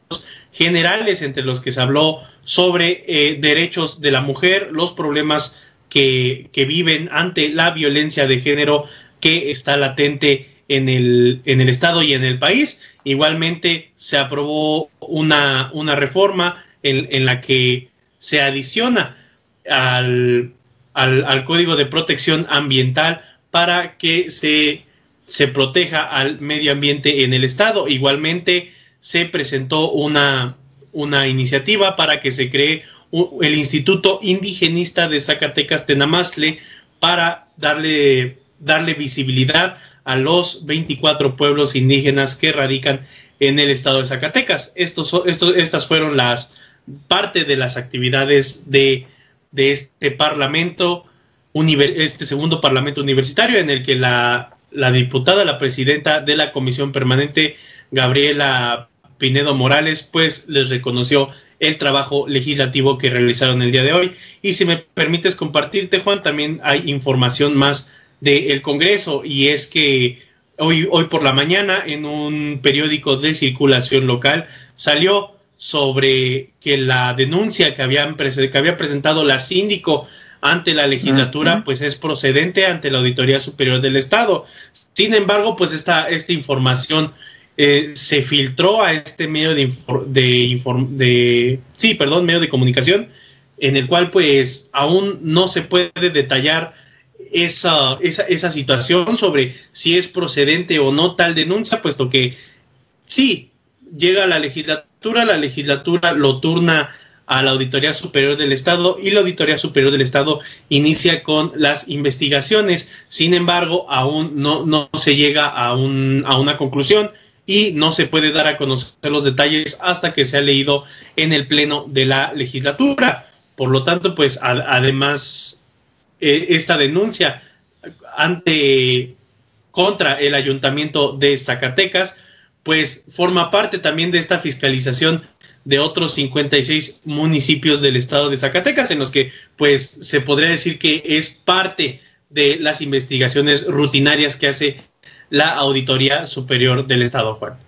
generales, entre los que se habló sobre eh, derechos de la mujer, los problemas que, que viven ante la violencia de género que está latente en el, en el Estado y en el país. Igualmente se aprobó una, una reforma en, en la que se adiciona al... Al, al Código de Protección Ambiental para que se, se proteja al medio ambiente en el Estado. Igualmente se presentó una, una iniciativa para que se cree un, el Instituto Indigenista de Zacatecas Tenamaztle para darle, darle visibilidad a los veinticuatro pueblos indígenas que radican en el Estado de Zacatecas. Estos, estos, estas fueron las parte de las actividades de de este parlamento, este segundo parlamento universitario, en el que la, la diputada, la presidenta de la Comisión Permanente, Gabriela Pinedo Morales, pues les reconoció el trabajo legislativo que realizaron el día de hoy. Y si me permites compartirte, Juan, también hay información más del Congreso, y es que hoy, hoy por la mañana en un periódico de circulación local salió sobre que la denuncia que, habían pre- que había presentado la síndico ante la legislatura, uh-huh, pues es procedente ante la Auditoría Superior del Estado. Sin embargo, pues esta, esta información eh, se filtró a este medio de, infor- de, inform- de sí, perdón, medio de comunicación, en el cual pues aún no se puede detallar esa, esa, esa situación sobre si es procedente o no tal denuncia, puesto que sí llega a la legislatura. La legislatura lo turna a la Auditoría Superior del Estado y la Auditoría Superior del Estado inicia con las investigaciones. Sin embargo, aún no, no se llega a, un, a una conclusión y no se puede dar a conocer los detalles hasta que se ha leído en el pleno de la legislatura. Por lo tanto, pues a, además eh, esta denuncia ante contra el Ayuntamiento de Zacatecas pues forma parte también de esta fiscalización de otros cincuenta y seis municipios del estado de Zacatecas, en los que pues se podría decir que es parte de las investigaciones rutinarias que hace la Auditoría Superior del Estado, Juan.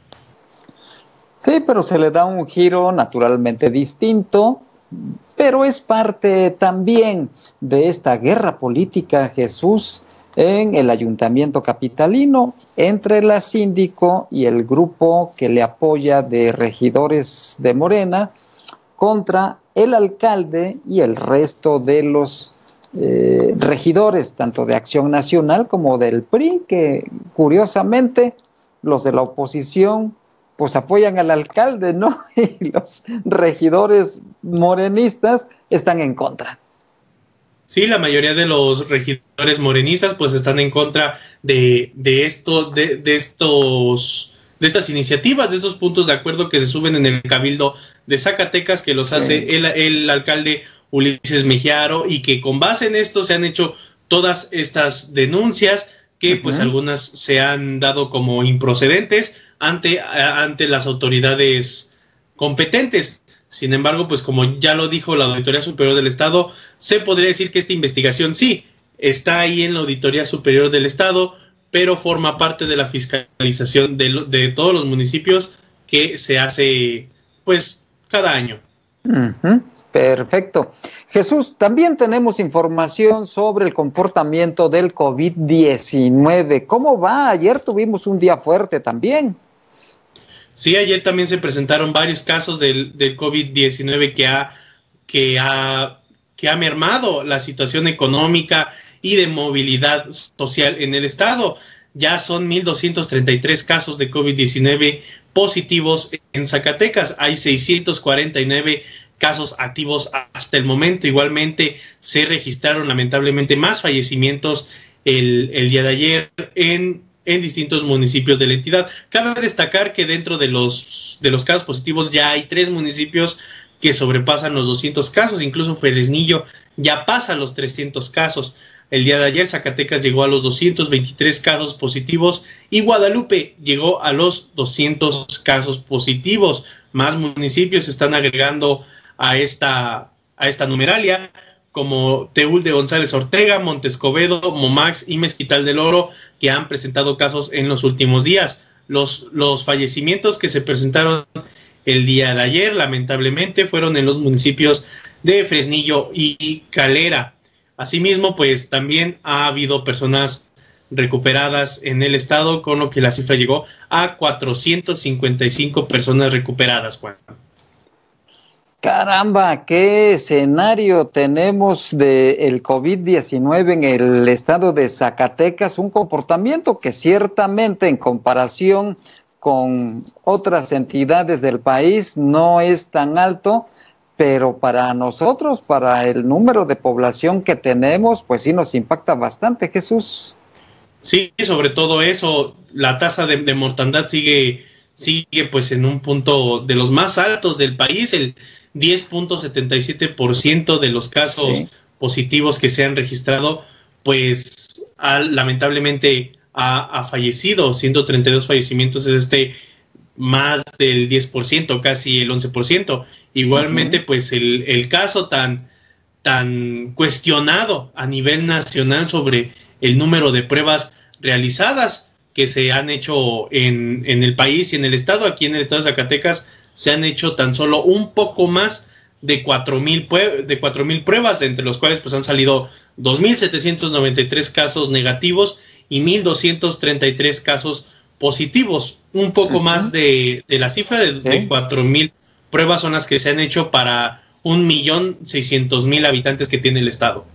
Sí, pero se le da un giro naturalmente distinto, pero es parte también de esta guerra política, Jesús, en el ayuntamiento capitalino, entre la síndico y el grupo que le apoya de regidores de Morena, contra el alcalde y el resto de los eh, regidores, tanto de Acción Nacional como del P R I, que curiosamente los de la oposición pues apoyan al alcalde, ¿no? Y los regidores morenistas están en contra. Sí, la mayoría de los regidores morenistas pues están en contra de, de esto, de, de estos, de estas iniciativas, de estos puntos de acuerdo que se suben en el Cabildo de Zacatecas, que los hace sí. el, el alcalde Ulises Mejía Haro, y que con base en esto se han hecho todas estas denuncias, que uh-huh, pues algunas se han dado como improcedentes ante, ante las autoridades competentes. Sin embargo, pues como ya lo dijo la Auditoría Superior del Estado, se podría decir que esta investigación sí está ahí en la Auditoría Superior del Estado, pero forma parte de la fiscalización de, lo, de todos los municipios que se hace pues cada año. Uh-huh. Perfecto. Jesús, también tenemos información sobre el comportamiento del COVID diecinueve. ¿Cómo va? Ayer tuvimos un día fuerte también. Sí, ayer también se presentaron varios casos del, del COVID diecinueve que ha, que, ha, que ha mermado la situación económica y de movilidad social en el estado. Ya son mil doscientos treinta y tres casos de COVID diecinueve positivos en Zacatecas. Hay seiscientos cuarenta y nueve casos activos hasta el momento. Igualmente se registraron lamentablemente más fallecimientos el, el día de ayer en, en distintos municipios de la entidad. Cabe destacar que dentro de los, de los casos positivos ya hay tres municipios que sobrepasan los doscientos casos, incluso Fresnillo ya pasa los trescientos casos. El día de ayer Zacatecas llegó a los doscientos veintitrés casos positivos y Guadalupe llegó a los doscientos casos positivos. Más municipios se están agregando a esta, a esta numeralia, como Teúl de González Ortega, Montescobedo, Momax y Mezquital del Oro, que han presentado casos en los últimos días. Los, los fallecimientos que se presentaron el día de ayer, lamentablemente, fueron en los municipios de Fresnillo y Calera. Asimismo, pues también ha habido personas recuperadas en el estado, con lo que la cifra llegó a cuatrocientas cincuenta y cinco personas recuperadas, Juan. Caramba, qué escenario tenemos del COVID diecinueve en el estado de Zacatecas, un comportamiento que ciertamente en comparación con otras entidades del país no es tan alto, pero para nosotros, para el número de población que tenemos, pues sí nos impacta bastante, Jesús. Sí, sobre todo eso, la tasa de, de mortandad sigue, sigue pues en un punto de los más altos del país, el diez punto setenta y siete por ciento de los casos sí. positivos que se han registrado, pues ha, lamentablemente ha, ha fallecido, ciento treinta y dos fallecimientos es este más del diez por ciento, casi el once por ciento. Igualmente, uh-huh. pues el, el caso tan, tan cuestionado a nivel nacional sobre el número de pruebas realizadas que se han hecho en, en el país y en el estado, aquí en el estado de Zacatecas, se han hecho tan solo un poco más de cuatro mil pruebas, entre los cuales pues han salido dos mil setecientos noventa y tres casos negativos y mil doscientos treinta y tres casos positivos, un poco uh-huh. más de, de la cifra de, ¿sí? de cuatro mil pruebas son las que se han hecho para un millón seiscientos mil habitantes que tiene el estado.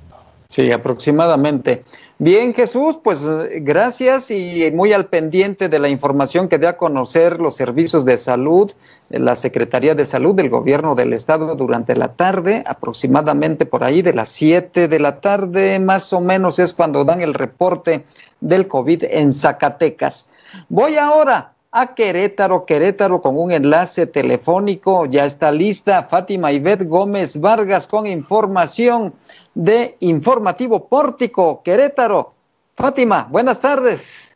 Sí, aproximadamente. Bien, Jesús, pues gracias y muy al pendiente de la información que dé a conocer los servicios de salud, la Secretaría de Salud del Gobierno del Estado durante la tarde, aproximadamente por ahí de las siete de la tarde, más o menos es cuando dan el reporte del COVID en Zacatecas. Voy ahora a Querétaro, Querétaro con un enlace telefónico, ya está lista Fátima Ivette Gómez Vargas con información de Informativo Pórtico, Querétaro. Fátima, buenas tardes.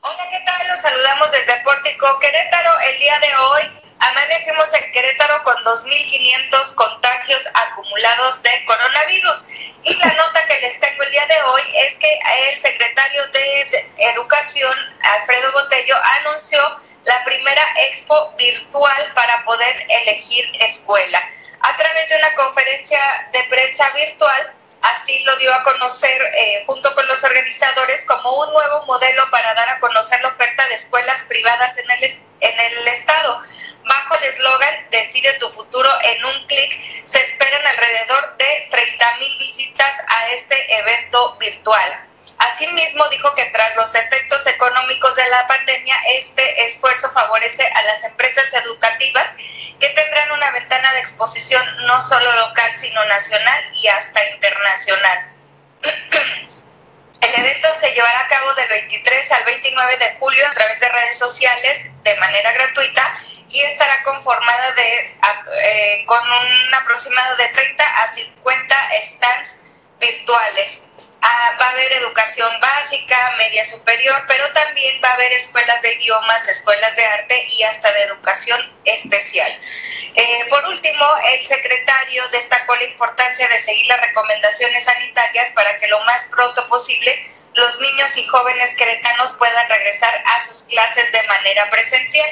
Hola, ¿qué tal? Los saludamos desde Pórtico, Querétaro. El día de hoy amanecimos en Querétaro con dos mil quinientos contagios acumulados de coronavirus. Y la nota que les tengo el día de hoy es que el secretario de Educación, Alfredo Botello, anunció la primera expo virtual para poder elegir escuela. A través de una conferencia de prensa virtual, así lo dio a conocer eh, junto con los organizadores como un nuevo modelo para dar a conocer la oferta de escuelas privadas en el, en el estado. Bajo el eslogan Decide tu futuro en un clic, se esperan alrededor de treinta mil visitas a este evento virtual. Asimismo, dijo que tras los efectos económicos de la pandemia, este esfuerzo favorece a las empresas educativas que tendrán una ventana de exposición no solo local, sino nacional y hasta internacional. El evento se llevará a cabo del veintitrés al veintinueve de julio a través de redes sociales de manera gratuita y estará conformada de eh, con un aproximado de treinta a cincuenta stands virtuales. Ah, va a haber educación básica, media superior, pero también va a haber escuelas de idiomas, escuelas de arte y hasta de educación especial. Eh, por último, el secretario destacó la importancia de seguir las recomendaciones sanitarias para que lo más pronto posible los niños y jóvenes queretanos puedan regresar a sus clases de manera presencial.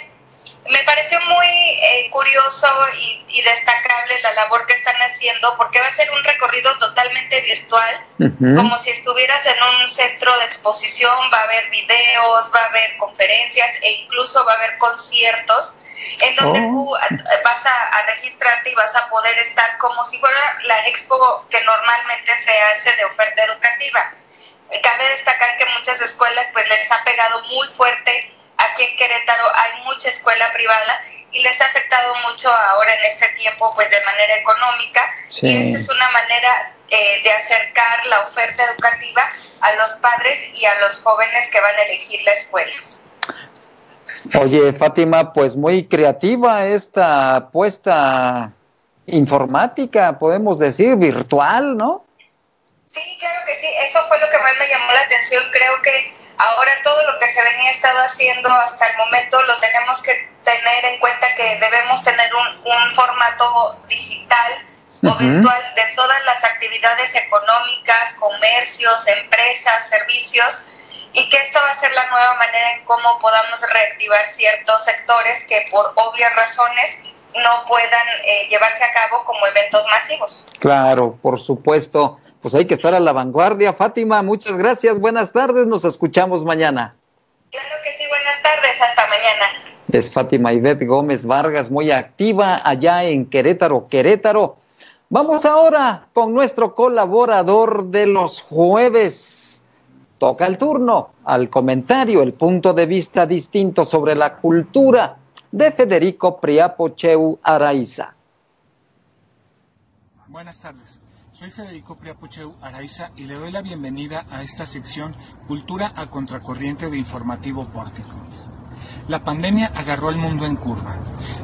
Me pareció muy eh, curioso y, y destacable la labor que están haciendo porque va a ser un recorrido totalmente virtual, uh-huh. como si estuvieras en un centro de exposición, va a haber videos, va a haber conferencias e incluso va a haber conciertos en donde oh. tú vas a, a registrarte y vas a poder estar como si fuera la expo que normalmente se hace de oferta educativa. Cabe destacar que muchas escuelas pues les ha pegado muy fuerte. Aquí en Querétaro hay mucha escuela privada y les ha afectado mucho ahora en este tiempo, pues de manera económica. Sí. Y esta es una manera eh, de acercar la oferta educativa a los padres y a los jóvenes que van a elegir la escuela. Oye, Fátima, pues muy creativa esta apuesta informática, podemos decir, virtual, ¿no? Sí, claro que sí. Eso fue lo que más me llamó la atención. Creo que ahora todo lo que se venía estado haciendo hasta el momento lo tenemos que tener en cuenta, que debemos tener un, un formato digital o uh-huh. virtual de todas las actividades económicas, comercios, empresas, servicios, y que esta va a ser la nueva manera en cómo podamos reactivar ciertos sectores que por obvias razones no puedan eh, llevarse a cabo como eventos masivos. Claro, por supuesto. Pues hay que estar a la vanguardia. Fátima, muchas gracias. Buenas tardes. Nos escuchamos mañana. Claro que sí. Buenas tardes. Hasta mañana. Es Fátima Ivette Gómez Vargas, muy activa allá en Querétaro, Querétaro. Vamos ahora con nuestro colaborador de los jueves. Toca el turno al comentario, el punto de vista distinto sobre la cultura de Federico Priapocheu Araiza. Buenas tardes, soy Federico Priapocheu Araiza y le doy la bienvenida a esta sección Cultura a Contracorriente de Informativo Pórtico. La pandemia agarró al mundo en curva.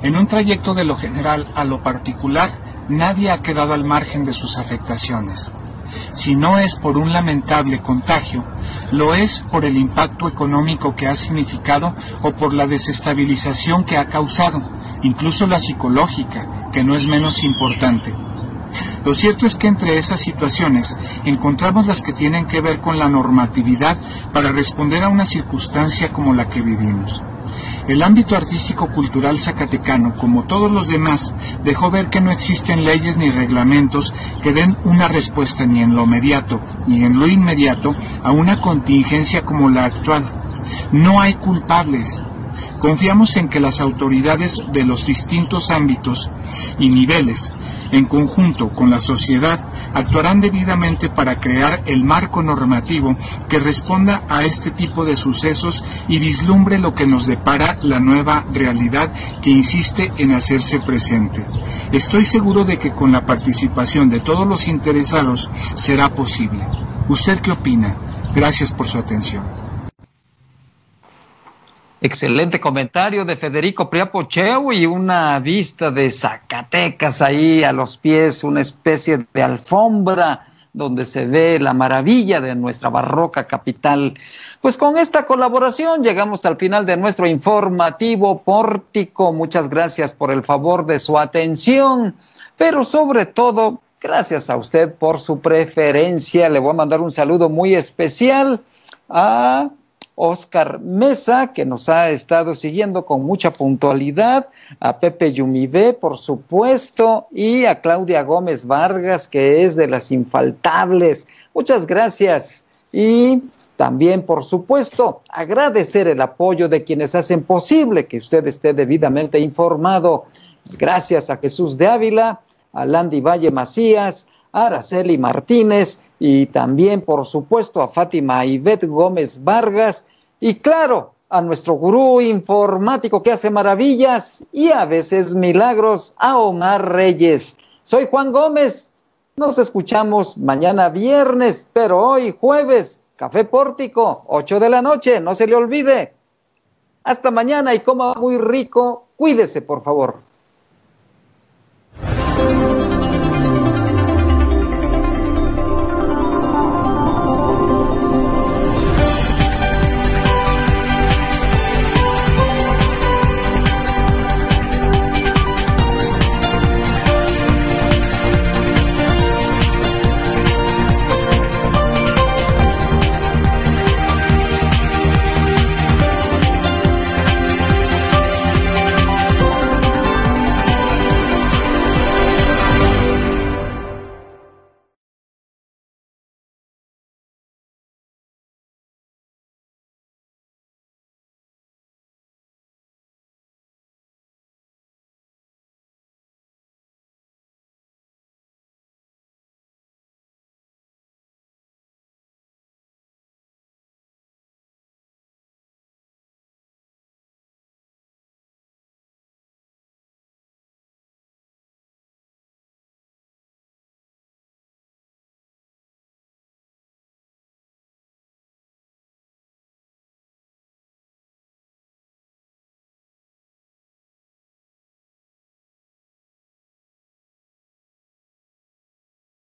En un trayecto de lo general a lo particular, nadie ha quedado al margen de sus afectaciones. Si no es por un lamentable contagio, lo es por el impacto económico que ha significado o por la desestabilización que ha causado, incluso la psicológica, que no es menos importante. Lo cierto es que entre esas situaciones encontramos las que tienen que ver con la normatividad para responder a una circunstancia como la que vivimos. El ámbito artístico-cultural zacatecano, como todos los demás, dejó ver que no existen leyes ni reglamentos que den una respuesta ni en lo mediato ni en lo inmediato a una contingencia como la actual. No hay culpables. Confiamos en que las autoridades de los distintos ámbitos y niveles, en conjunto con la sociedad, actuarán debidamente para crear el marco normativo que responda a este tipo de sucesos y vislumbre lo que nos depara la nueva realidad que insiste en hacerse presente. Estoy seguro de que con la participación de todos los interesados será posible. ¿Usted qué opina? Gracias por su atención. Excelente comentario de Federico Priapocheu y una vista de Zacatecas ahí a los pies, una especie de alfombra donde se ve la maravilla de nuestra barroca capital. Pues con esta colaboración llegamos al final de nuestro informativo Pórtico. Muchas gracias por el favor de su atención, pero sobre todo, gracias a usted por su preferencia. Le voy a mandar un saludo muy especial a Oscar Mesa, que nos ha estado siguiendo con mucha puntualidad, a Pepe Yumibé, por supuesto, y a Claudia Gómez Vargas, que es de las infaltables. Muchas gracias. Y también, por supuesto, agradecer el apoyo de quienes hacen posible que usted esté debidamente informado. Gracias a Jesús de Ávila, a Landy Valle Macías, a Araceli Martínez y también, por supuesto, a Fátima Ivette Gómez Vargas. Y claro, a nuestro gurú informático que hace maravillas y a veces milagros, a Omar Reyes. Soy Juan Gómez. Nos escuchamos mañana viernes, pero hoy jueves, Café Pórtico, ocho de la noche. No se le olvide. Hasta mañana y coma muy rico. Cuídese, por favor.